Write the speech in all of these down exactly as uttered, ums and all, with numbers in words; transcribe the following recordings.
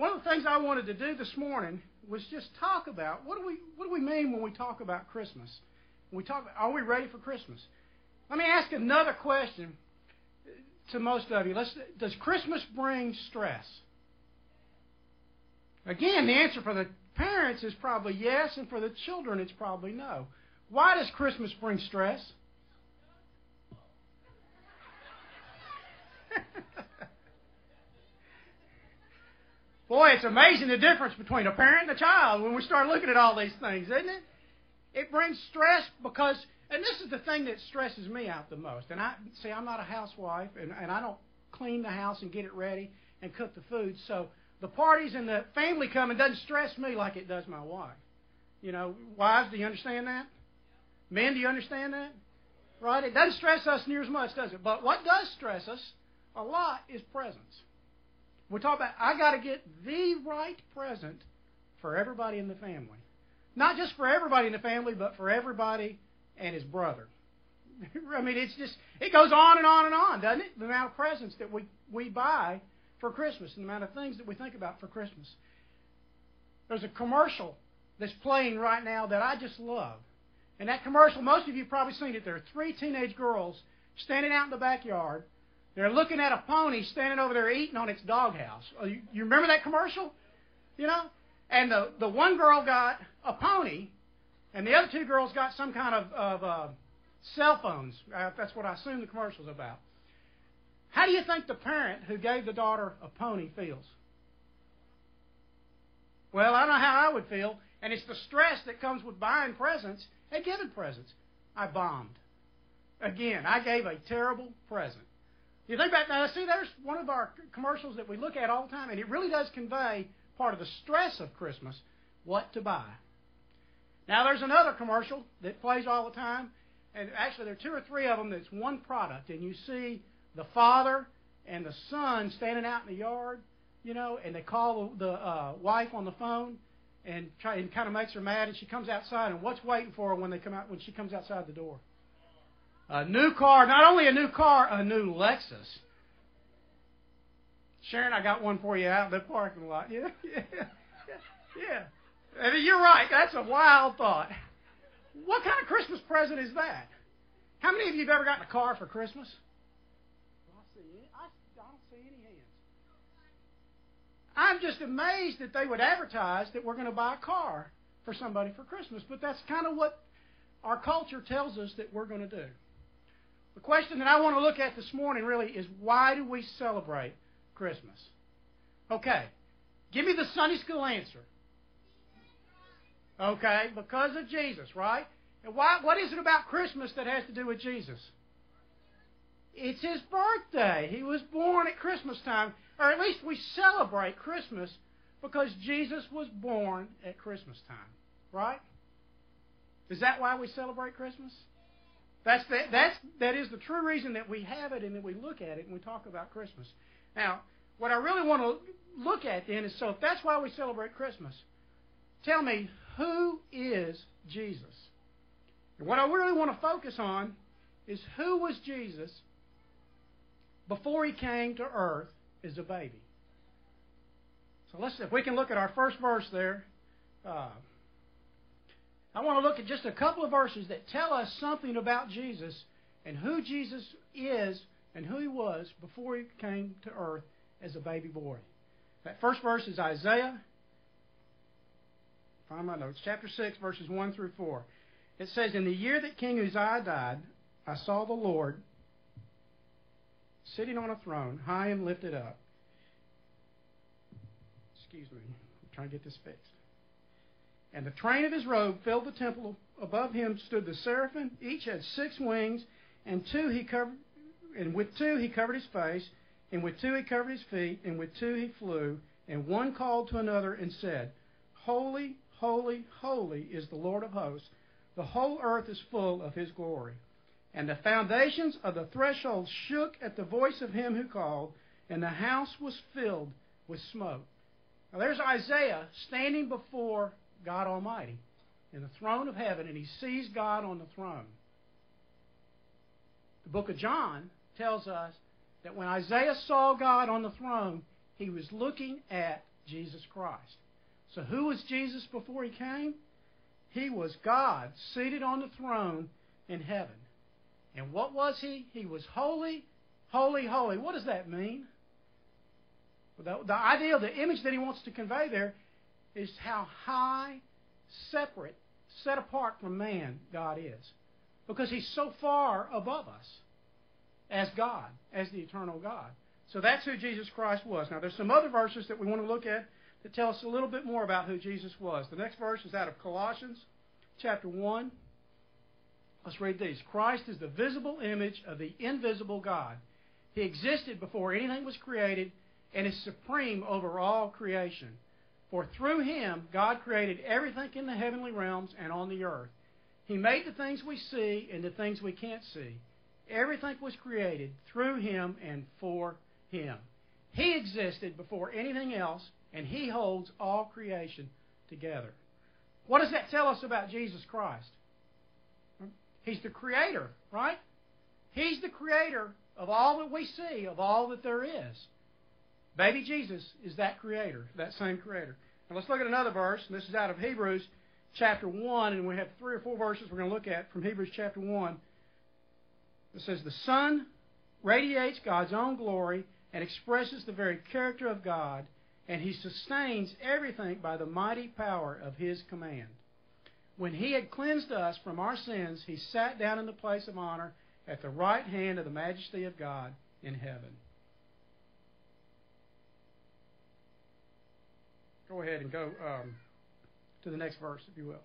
one of the things I wanted to do this morning was just talk about what do we what do we mean when we talk about Christmas? We talk about, are we ready for Christmas? Let me ask another question to most of you. Let's, does Christmas bring stress? Again, the answer for the parents is probably yes, and for the children it's probably no. Why does Christmas bring stress? Boy, it's amazing the difference between a parent and a child when we start looking at all these things, isn't it? It brings stress because, and this is the thing that stresses me out the most. And I see, I'm not a housewife, and, and I don't clean the house and get it ready and cook the food. So the parties and the family coming doesn't stress me like it does my wife. You know, wives, do you understand that? Men, do you understand that? Right? It doesn't stress us near as much, does it? But what does stress us a lot is presents. We're talking about, I got to get the right present for everybody in the family. Not just for everybody in the family, but for everybody and his brother. I mean, it's just, it goes on and on and on, doesn't it? The amount of presents that we, we buy for Christmas and the amount of things that we think about for Christmas. There's a commercial that's playing right now that I just love. And that commercial, most of you have probably seen it. There are three teenage girls standing out in the backyard. They're looking at a pony standing over there eating on its doghouse. You, you remember that commercial? You know? And the, the one girl got a pony, and the other two girls got some kind of, of uh, cell phones. Uh, that's what I assume the commercial's about. How do you think the parent who gave the daughter a pony feels? Well, I don't know how I would feel, and it's the stress that comes with buying presents and giving presents. I bombed. Again, I gave a terrible present. You think about now, see, there's one of our commercials that we look at all the time, and it really does convey part of the stress of Christmas, what to buy. Now, there's another commercial that plays all the time, and actually there are two or three of them that's one product, and you see the father and the son standing out in the yard, you know, and they call the uh, wife on the phone and, try, and kind of makes her mad, and she comes outside, and what's waiting for her when, they come out, when she comes outside the door? A new car, not only a new car, a new Lexus. Sharon, I got one for you out in the parking lot. Yeah, yeah, yeah. I mean, you're right. That's a wild thought. What kind of Christmas present is that? How many of you have ever gotten a car for Christmas? I see it. I don't see any hands. I'm just amazed that they would advertise that we're going to buy a car for somebody for Christmas, but that's kind of what our culture tells us that we're going to do. The question that I want to look at this morning really is, why do we celebrate Christmas? Okay, give me the Sunday school answer. Okay, because of Jesus, right? And why? What is it about Christmas that has to do with Jesus? It's his birthday. He was born at Christmas time, or at least we celebrate Christmas because Jesus was born at Christmas time, right? Is that why we celebrate Christmas? That's the, that's, that is the true reason that we have it and that we look at it and we talk about Christmas. Now, what I really want to look at then is, so if that's why we celebrate Christmas, tell me, who is Jesus? And what I really want to focus on is, who was Jesus before he came to earth as a baby? So let's, if we can look at our first verse there. Uh, I want to look at just a couple of verses that tell us something about Jesus and who Jesus is and who he was before he came to earth as a baby boy. That first verse is Isaiah, find my notes, chapter six, verses one through four. It says, "In the year that King Uzziah died, I saw the Lord sitting on a throne, high and lifted up." Excuse me, I'm trying to get this fixed. "And the train of his robe filled the temple. Above him stood the seraphim. Each had six wings, and two he covered, and with two he covered his face, and with two he covered his feet, and with two he flew. And one called to another and said, 'Holy, holy, holy is the Lord of hosts. The whole earth is full of his glory.' And the foundations of the threshold shook at the voice of him who called, and the house was filled with smoke." Now there's Isaiah standing before God Almighty in the throne of heaven, and he sees God on the throne. The book of John tells us that when Isaiah saw God on the throne, He was looking at Jesus Christ. So who was Jesus before he came? He was God seated on the throne in heaven. And what was he? He was holy, holy, holy. What does that mean? The, the idea, the image that he wants to convey there is how high, separate, set apart from man God is. Because he's so far above us as God, as the eternal God. So that's who Jesus Christ was. Now there's some other verses that we want to look at that tell us a little bit more about who Jesus was. The next verse is out of Colossians chapter one. Let's read these. Christ is the visible image of the invisible God. He existed before anything was created and is supreme over all creation. For through him, God created everything in the heavenly realms and on the earth. He made the things we see and the things we can't see. Everything was created through him and for him. He existed before anything else, and he holds all creation together. What does that tell us about Jesus Christ? He's the creator, right? He's the creator of all that we see, of all that there is. Baby Jesus is that creator, that same creator. Now let's look at another verse, and this is out of Hebrews chapter one, and we have three or four verses we're going to look at from Hebrews chapter one. It says, the sun radiates God's own glory and expresses the very character of God, and he sustains everything by the mighty power of his command. When he had cleansed us from our sins, he sat down in the place of honor at the right hand of the majesty of God in heaven. Go ahead and go um, to the next verse, if you will.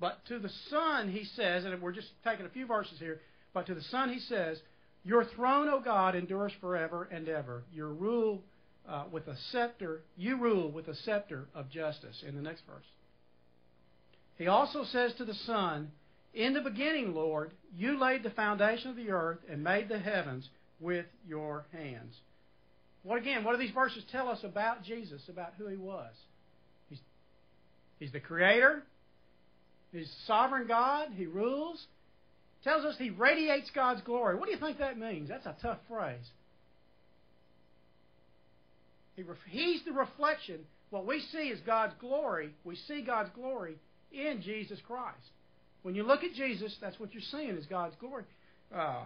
But to the Son, he says, and we're just taking a few verses here, but to the Son, he says, your throne, O God, endures forever and ever. Your rule uh, with a scepter, you rule with a scepter of justice. In the next verse. He also says to the Son, in the beginning, Lord, you laid the foundation of the earth and made the heavens with your hands. What again, what do these verses tell us about Jesus, about who he was? He's, he's the creator. He's sovereign God. He rules. Tells us he radiates God's glory. What do you think that means? That's a tough phrase. He ref, he's the reflection. What we see is God's glory. We see God's glory in Jesus Christ. When you look at Jesus, that's what you're seeing is God's glory. Uh,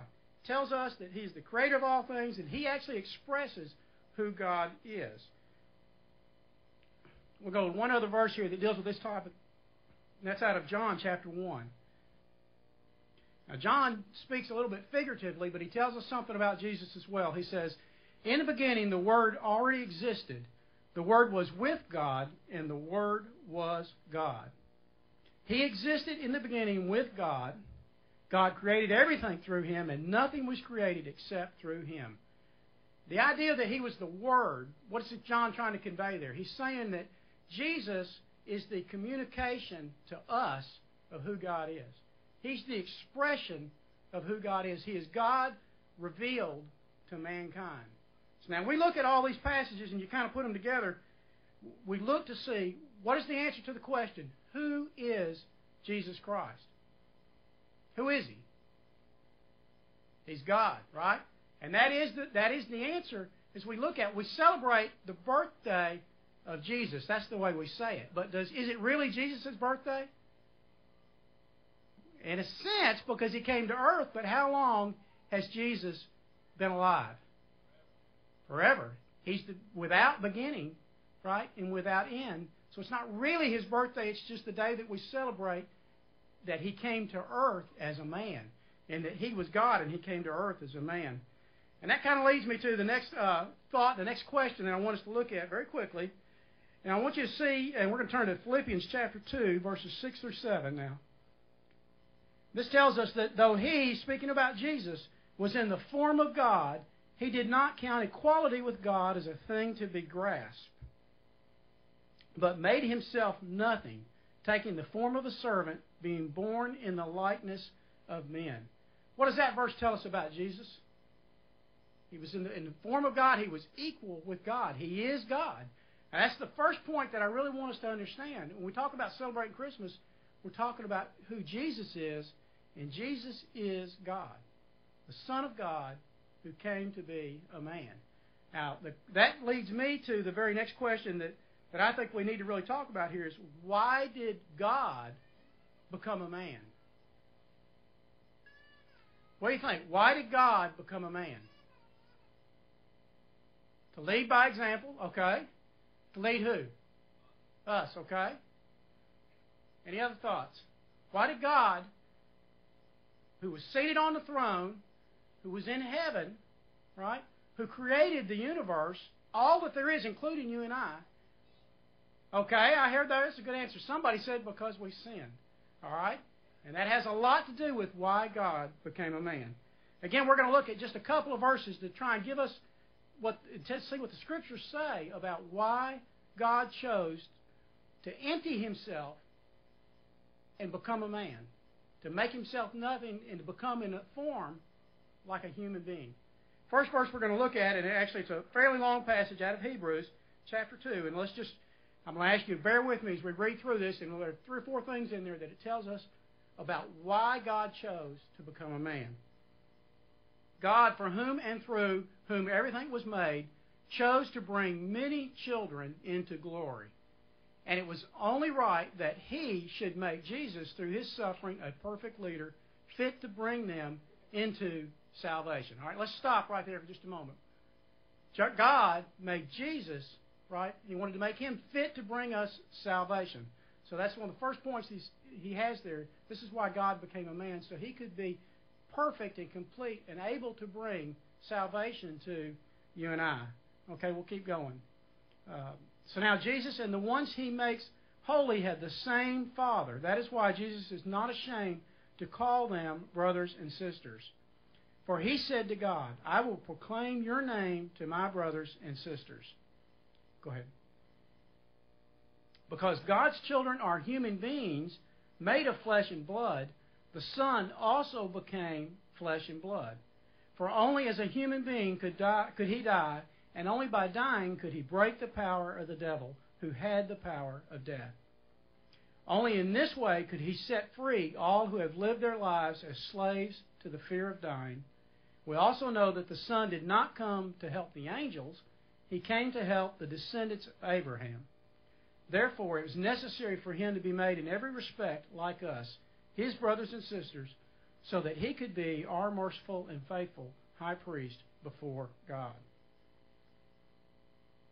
tells us that he's the creator of all things, and he actually expresses who God is. We'll go to one other verse here that deals with this topic, and that's out of John chapter one. Now, John speaks a little bit figuratively, but he tells us something about Jesus as well. He says, in the beginning, the Word already existed. The Word was with God, and the Word was God. He existed in the beginning with God. God created everything through him, and nothing was created except through him. The idea that he was the Word, what is John trying to convey there? He's saying that Jesus is the communication to us of who God is. He's the expression of who God is. He is God revealed to mankind. So now we look at all these passages and you kind of put them together. We look to see what is the answer to the question, who is Jesus Christ? Who is he? He's God, right? And that is the, that is the answer as we look at. We celebrate the birthday of Jesus. That's the way we say it. But does is it really Jesus' birthday? In a sense, because he came to earth, but how long has Jesus been alive? Forever. He's the, without beginning, right, and without end. So it's not really his birthday, it's just the day that we celebrate that he came to earth as a man, and that he was God and he came to earth as a man. And that kind of leads me to the next uh, thought, the next question that I want us to look at very quickly. And I want you to see, and we're going to turn to Philippians chapter two, verses six through seven now. This tells us that though he, speaking about Jesus, was in the form of God, he did not count equality with God as a thing to be grasped, but made himself nothing, taking the form of a servant, being born in the likeness of men. What does that verse tell us about Jesus? He was in the, in the form of God. He was equal with God. He is God. And that's the first point that I really want us to understand. When we talk about celebrating Christmas, we're talking about who Jesus is, and Jesus is God, the Son of God, who came to be a man. Now, the, that leads me to the very next question that, that I think we need to really talk about here is, why did God become a man? What do you think? Why did God become a man? To lead by example, okay. To lead who? Us, okay. Any other thoughts? Why did God, who was seated on the throne, who was in heaven, right, who created the universe, all that there is, including you and I, okay, I heard that. That's a good answer. Somebody said because we sinned, all right? And that has a lot to do with why God became a man. Again, we're going to look at just a couple of verses to try and give us what, to see what the Scriptures say about why God chose to empty Himself and become a man, to make Himself nothing and to become in a form like a human being. First verse we're going to look at, and actually it's a fairly long passage out of Hebrews chapter two, and let's just, I'm going to ask you to bear with me as we read through this, and there are three or four things in there that it tells us about why God chose to become a man. God, for whom and through whom everything was made, chose to bring many children into glory. And it was only right that He should make Jesus, through His suffering, a perfect leader, fit to bring them into salvation. All right, let's stop right there for just a moment. God made Jesus, right? He wanted to make Him fit to bring us salvation. So that's one of the first points he's, he has there. This is why God became a man, so He could be perfect and complete and able to bring salvation to you and I. Okay, we'll keep going. Uh, so now Jesus and the ones He makes holy have the same Father. That is why Jesus is not ashamed to call them brothers and sisters. For He said to God, I will proclaim your name to my brothers and sisters. Go ahead. Because God's children are human beings made of flesh and blood, the Son also became flesh and blood. For only as a human being could, die, could He die, and only by dying could He break the power of the devil, who had the power of death. Only in this way could He set free all who have lived their lives as slaves to the fear of dying. We also know that the Son did not come to help the angels. He came to help the descendants of Abraham. Therefore, it was necessary for Him to be made in every respect like us, His brothers and sisters, so that He could be our merciful and faithful high priest before God.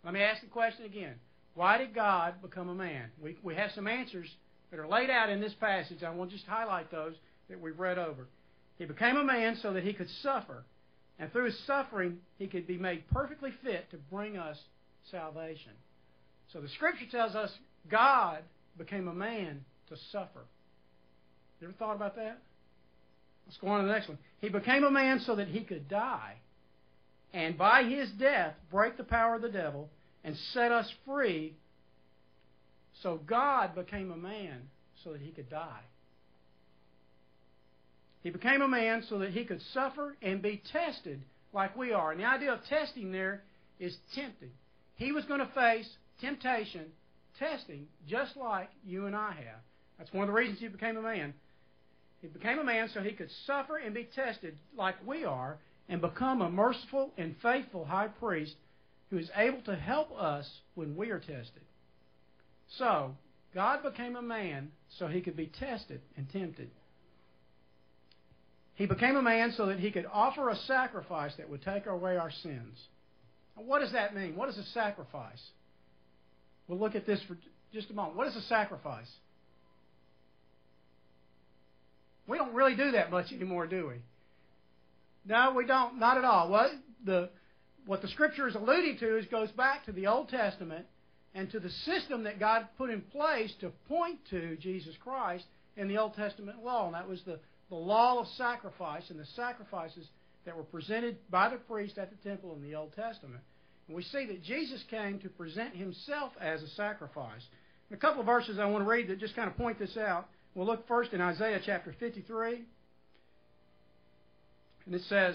Let me ask the question again. Why did God become a man? We, we have some answers that are laid out in this passage. I want to just highlight those that we've read over. He became a man so that He could suffer, and through His suffering, He could be made perfectly fit to bring us salvation. So the Scripture tells us God became a man to suffer. You ever thought about that? Let's go on to the next one. He became a man so that He could die, and by His death break the power of the devil and set us free. So God became a man so that He could die. He became a man so that He could suffer and be tested like we are. And the idea of testing there is tempted. He was going to face temptation, testing, just like you and I have. That's one of the reasons He became a man. He became a man so He could suffer and be tested like we are and become a merciful and faithful high priest who is able to help us when we are tested. So, God became a man so He could be tested and tempted. He became a man so that He could offer a sacrifice that would take away our sins. Now, what does that mean? What is a sacrifice? We'll look at this for just a moment. What is a sacrifice? We don't really do that much anymore, do we? No, we don't. Not at all. What the what the Scripture is alluding to is goes back to the Old Testament and to the system that God put in place to point to Jesus Christ in the Old Testament law, and that was the the law of sacrifice and the sacrifices that were presented by the priest at the temple in the Old Testament. And we see that Jesus came to present Himself as a sacrifice. And a couple of verses I want to read that just kind of point this out. We'll look first in Isaiah chapter fifty-three. And it says,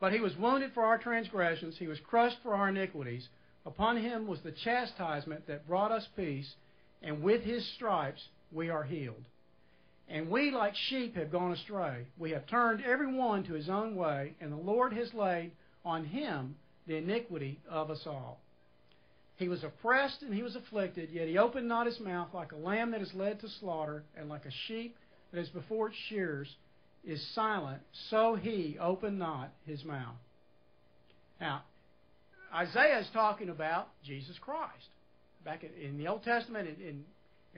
But He was wounded for our transgressions, He was crushed for our iniquities. Upon Him was the chastisement that brought us peace, and with His stripes we are healed. And we like sheep have gone astray. We have turned every one to his own way, and the Lord has laid on him the iniquity of us all. He was oppressed and he was afflicted, yet he opened not his mouth. Like a lamb that is led to slaughter, and like a sheep that is before its shears is silent, so he opened not his mouth. Now, Isaiah is talking about Jesus Christ. Back in the Old Testament, in, in,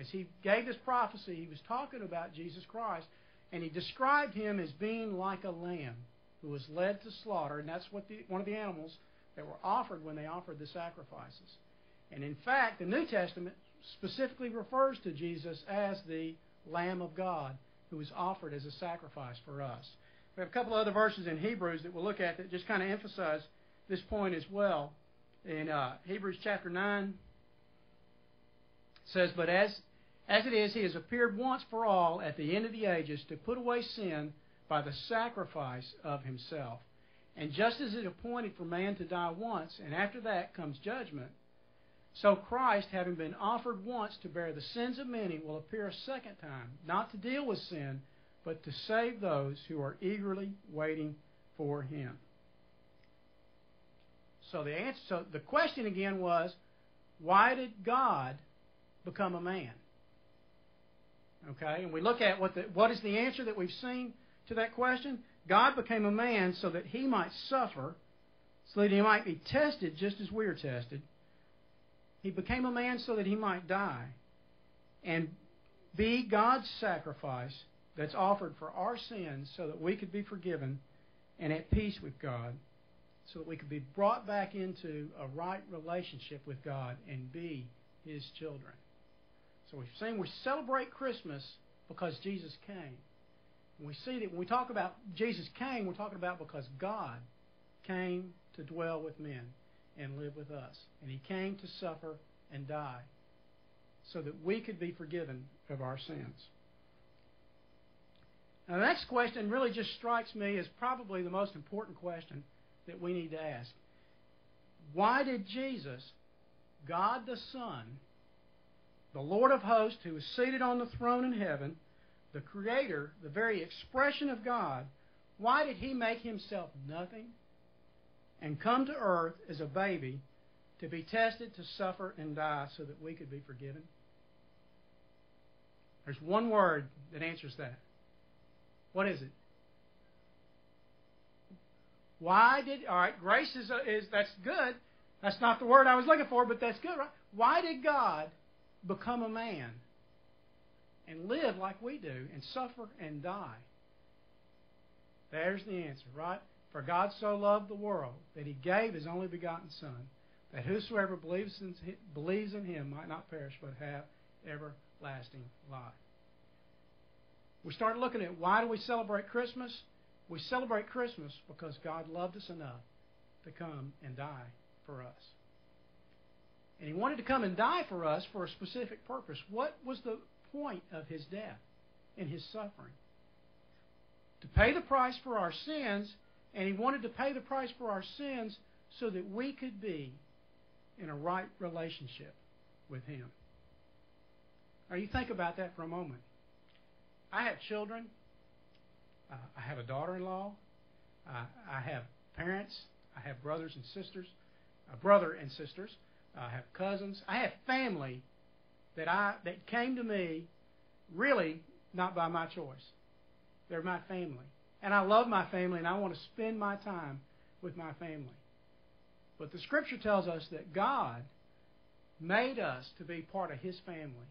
as he gave this prophecy, he was talking about Jesus Christ, and he described him as being like a lamb who was led to slaughter, and that's what the, one of the animals that were offered when they offered the sacrifices. And in fact, the New Testament specifically refers to Jesus as the Lamb of God who was offered as a sacrifice for us. We have a couple of other verses in Hebrews that we'll look at that just kind of emphasize this point as well. In uh, Hebrews chapter nine, it says, But as, as it is, he has appeared once for all at the end of the ages to put away sin by the sacrifice of himself. And just as it appointed for man to die once, and after that comes judgment, so Christ, having been offered once to bear the sins of many, will appear a second time, not to deal with sin, but to save those who are eagerly waiting for him. So the answer, so the question again was, why did God become a man? Okay, and we look at what the, what is the answer that we've seen to that question? God became a man so that he might suffer, so that he might be tested just as we are tested. He became a man so that he might die and be God's sacrifice that's offered for our sins so that we could be forgiven and at peace with God, so that we could be brought back into a right relationship with God and be his children. So we've seen we celebrate Christmas because Jesus came. We see that when we talk about Jesus came, we're talking about because God came to dwell with men and live with us. And he came to suffer and die so that we could be forgiven of our sins. Now the next question really just strikes me as probably the most important question that we need to ask. Why did Jesus, God the Son, the Lord of hosts, who is seated on the throne in heaven, the Creator, the very expression of God, why did he make himself nothing and come to earth as a baby to be tested, to suffer, and die so that we could be forgiven? There's one word that answers that. What is it? Why did, all right, grace is, is that's good. That's not the word I was looking for, but that's good, right? Why did God become a man and live like we do, and suffer and die? There's the answer, right? For God so loved the world that he gave his only begotten Son, that whosoever believes in, believes in him might not perish but have everlasting life. We start looking at why do we celebrate Christmas? We celebrate Christmas because God loved us enough to come and die for us. And he wanted to come and die for us for a specific purpose. What was the point of his death and his suffering? To pay the price for our sins, and he wanted to pay the price for our sins so that we could be in a right relationship with him. Now you think about that for a moment. I have children. Uh, I have a daughter-in-law. Uh, I have parents. I have brothers and sisters. A brother and sisters. I have cousins. I have family that I that came to me really not by my choice. They're my family. And I love my family, and I want to spend my time with my family. But the Scripture tells us that God made us to be part of his family.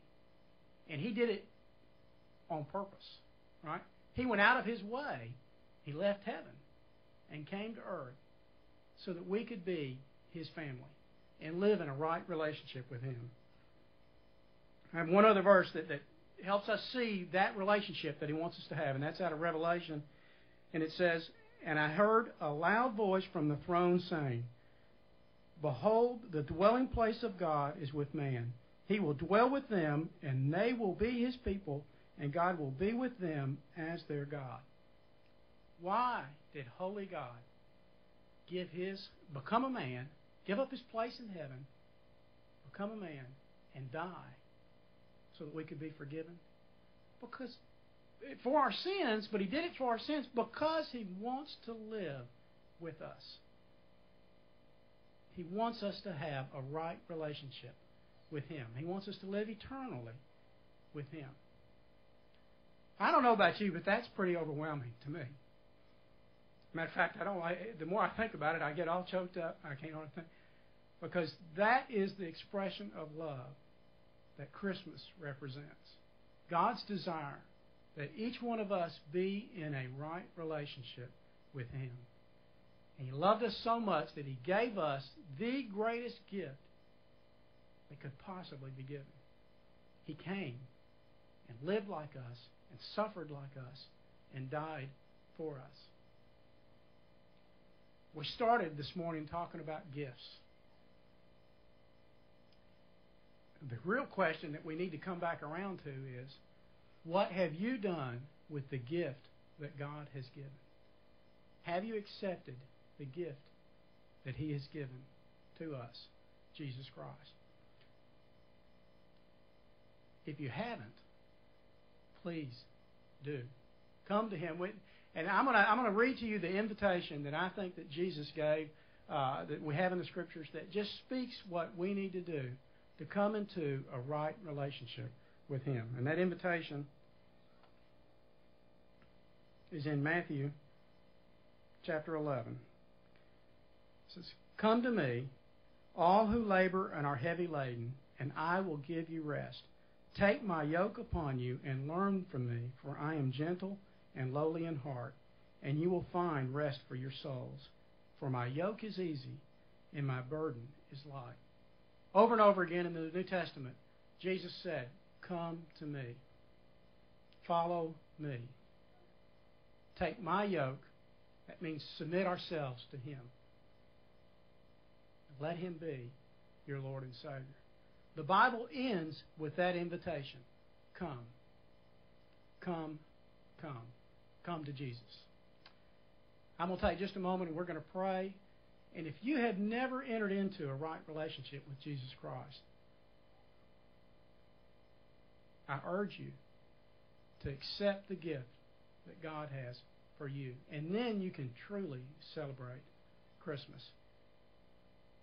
And he did it on purpose, right? He went out of his way. He left heaven and came to earth so that we could be his family and live in a right relationship with him. I have one other verse that, that helps us see that relationship that he wants us to have, and that's out of Revelation. And it says, And I heard a loud voice from the throne saying, Behold, the dwelling place of God is with man. He will dwell with them, and they will be his people, and God will be with them as their God. Why did holy God give his, become a man, give up his place in heaven, become a man, and die? So that we could be forgiven? Because for our sins, but he did it for our sins because he wants to live with us He wants us to have a right relationship with Him. He wants us to live eternally with Him. I don't know about you, but that's pretty overwhelming to me. Matter of fact, I don't. I, the more I think about it, I get all choked up. I can't hardly think, because that is the expression of love that Christmas represents. God's desire that each one of us be in a right relationship with Him. And He loved us so much that He gave us the greatest gift that could possibly be given. He came and lived like us and suffered like us and died for us. We started this morning talking about gifts. The real question that we need to come back around to is, what have you done with the gift that God has given? Have you accepted the gift that He has given to us, Jesus Christ? If you haven't, please do. Come to Him. And I'm going to I'm going to read to you the invitation that I think that Jesus gave, uh, that we have in the Scriptures, that just speaks what we need to do to come into a right relationship with Him. And that invitation is in Matthew chapter eleven. It says, "Come to me, all who labor and are heavy laden, and I will give you rest. Take my yoke upon you and learn from me, for I am gentle and lowly in heart, and you will find rest for your souls. For my yoke is easy and my burden is light." Over and over again in the New Testament, Jesus said, "Come to me. Follow me. Take my yoke." That means submit ourselves to Him. Let Him be your Lord and Savior. The Bible ends with that invitation. Come. Come. Come. Come to Jesus. I'm going to take just a moment and we're going to pray. And if you have never entered into a right relationship with Jesus Christ, I urge you to accept the gift that God has for you. And then you can truly celebrate Christmas.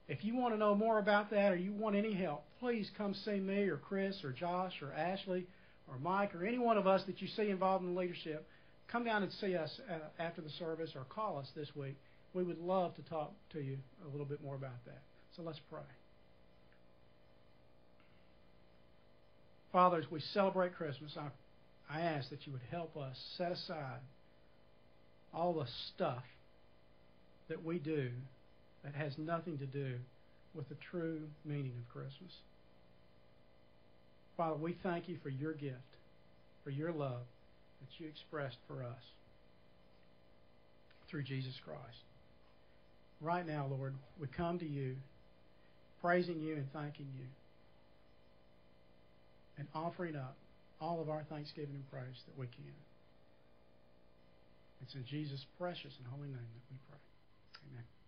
If you want to know more about that or you want any help, please come see me or Chris or Josh or Ashley or Mike or any one of us that you see involved in leadership. Come down and see us after the service or call us this week. We would love to talk to you a little bit more about that. So let's pray. Father, as we celebrate Christmas, I, I ask that you would help us set aside all the stuff that we do that has nothing to do with the true meaning of Christmas. Father, we thank you for your gift, for your love that you expressed for us through Jesus Christ. Right now, Lord, we come to you, praising you and thanking you, and offering up all of our thanksgiving and praise that we can. It's in Jesus' precious and holy name that we pray. Amen.